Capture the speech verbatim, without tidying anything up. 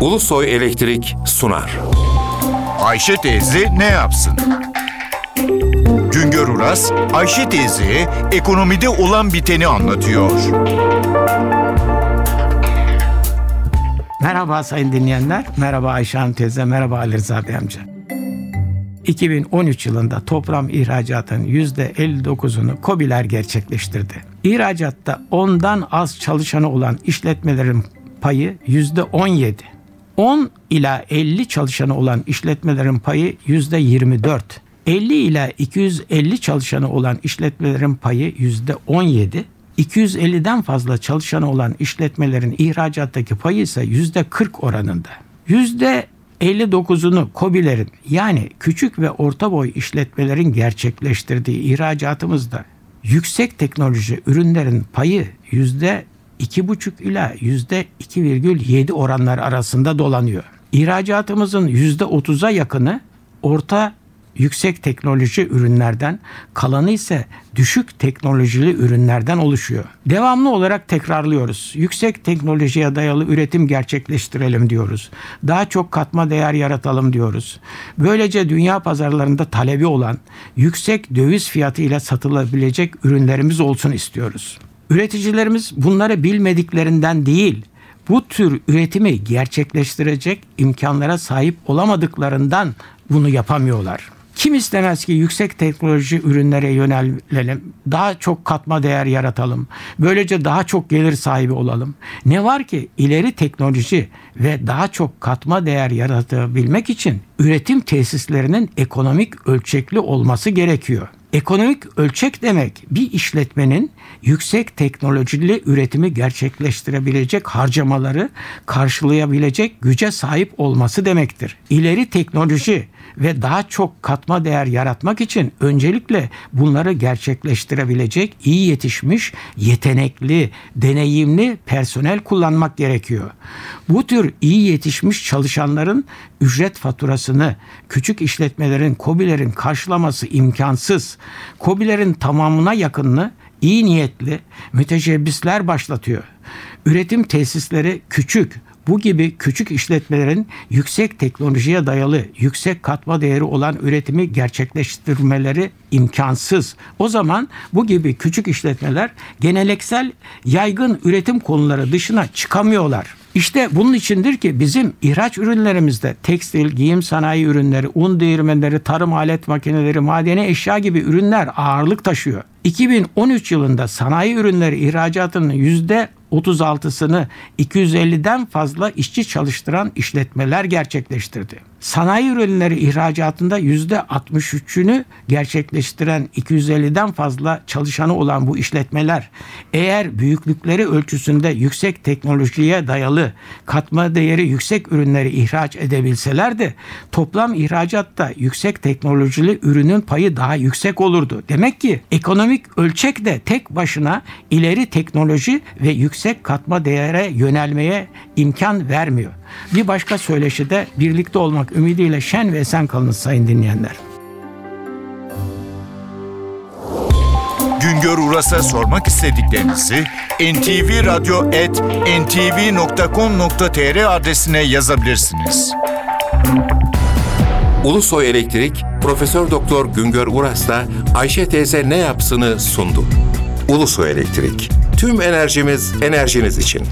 Ulusoy Elektrik sunar. Ayşe Teyze ne yapsın? Güngör Uras, Ayşe teyzeye ekonomide olan biteni anlatıyor. Merhaba sayın dinleyenler, merhaba Ayşe Hanım teyze, merhaba Ali Rıza Bey amca. iki bin on üç yılında toplam ihracatın yüzde elli dokuzunu KOBİ'ler gerçekleştirdi. İhracatta ondan az çalışanı olan işletmelerin payı yüzde on yedi. on ila elli çalışanı olan işletmelerin payı yüzde yirmi dört. elli ila iki yüz elli çalışanı olan işletmelerin payı yüzde on yedi. iki yüz elliden fazla çalışanı olan işletmelerin ihracattaki payı ise yüzde kırk oranında. yüzde elli dokuzunu KOBİ'lerin yani küçük ve orta boy işletmelerin gerçekleştirdiği ihracatımızda yüksek teknoloji ürünlerin payı yüzde iki virgül beş ila yüzde iki virgül yedi oranları arasında dolanıyor. İhracatımızın yüzde otuza yakını orta yüksek teknoloji ürünlerden, kalanı ise düşük teknolojili ürünlerden oluşuyor. Devamlı olarak tekrarlıyoruz. Yüksek teknolojiye dayalı üretim gerçekleştirelim diyoruz. Daha çok katma değer yaratalım diyoruz. Böylece dünya pazarlarında talebi olan yüksek döviz fiyatı ile satılabilecek ürünlerimiz olsun istiyoruz. Üreticilerimiz bunları bilmediklerinden değil, bu tür üretimi gerçekleştirecek imkanlara sahip olamadıklarından bunu yapamıyorlar. Kim istemez ki yüksek teknoloji ürünlere yönelelim, daha çok katma değer yaratalım, böylece daha çok gelir sahibi olalım. Ne var ki ileri teknoloji ve daha çok katma değer yaratabilmek için üretim tesislerinin ekonomik ölçekli olması gerekiyor. Ekonomik ölçek demek bir işletmenin yüksek teknolojili üretimi gerçekleştirebilecek harcamaları karşılayabilecek güce sahip olması demektir. İleri teknoloji ve daha çok katma değer yaratmak için öncelikle bunları gerçekleştirebilecek iyi yetişmiş, yetenekli, deneyimli personel kullanmak gerekiyor. Bu tür iyi yetişmiş çalışanların ücret faturasını küçük işletmelerin, KOBİ'lerin karşılaması imkansız. KOBİ'lerin tamamına yakınını iyi niyetli müteşebbisler başlatıyor. Üretim tesisleri küçük. Bu gibi küçük işletmelerin yüksek teknolojiye dayalı, yüksek katma değeri olan üretimi gerçekleştirmeleri imkansız. O zaman bu gibi küçük işletmeler geleneksel yaygın üretim konuları dışına çıkamıyorlar. İşte bunun içindir ki bizim ihraç ürünlerimizde tekstil, giyim sanayi ürünleri, un değirmenleri, tarım alet makineleri, madeni eşya gibi ürünler ağırlık taşıyor. iki bin on üç yılında sanayi ürünleri ihracatının yüzde otuz altısını iki yüz elliden fazla işçi çalıştıran işletmeler gerçekleştirdi. Sanayi ürünleri ihracatında yüzde altmış üçünü gerçekleştiren iki yüz elliden fazla çalışanı olan bu işletmeler eğer büyüklükleri ölçüsünde yüksek teknolojiye dayalı katma değeri yüksek ürünleri ihraç edebilselerdi toplam ihracatta yüksek teknolojili ürünün payı daha yüksek olurdu. Demek ki ekonomik ölçek de tek başına ileri teknoloji ve yüksek katma değere yönelmeye imkan vermiyor. Bir başka söyleşide birlikte olmak ümidiyle şen ve esen kalın sayın dinleyenler. Güngör Uras'a sormak istediklerinizi en ti vi radyo at en ti vi nokta com nokta ti ar adresine yazabilirsiniz. Ulusoy Elektrik Profesör Doktor Güngör Uras'la Ayşe teyze ne yapsını sundu. Ulusoy Elektrik. Tüm enerjimiz enerjiniz için.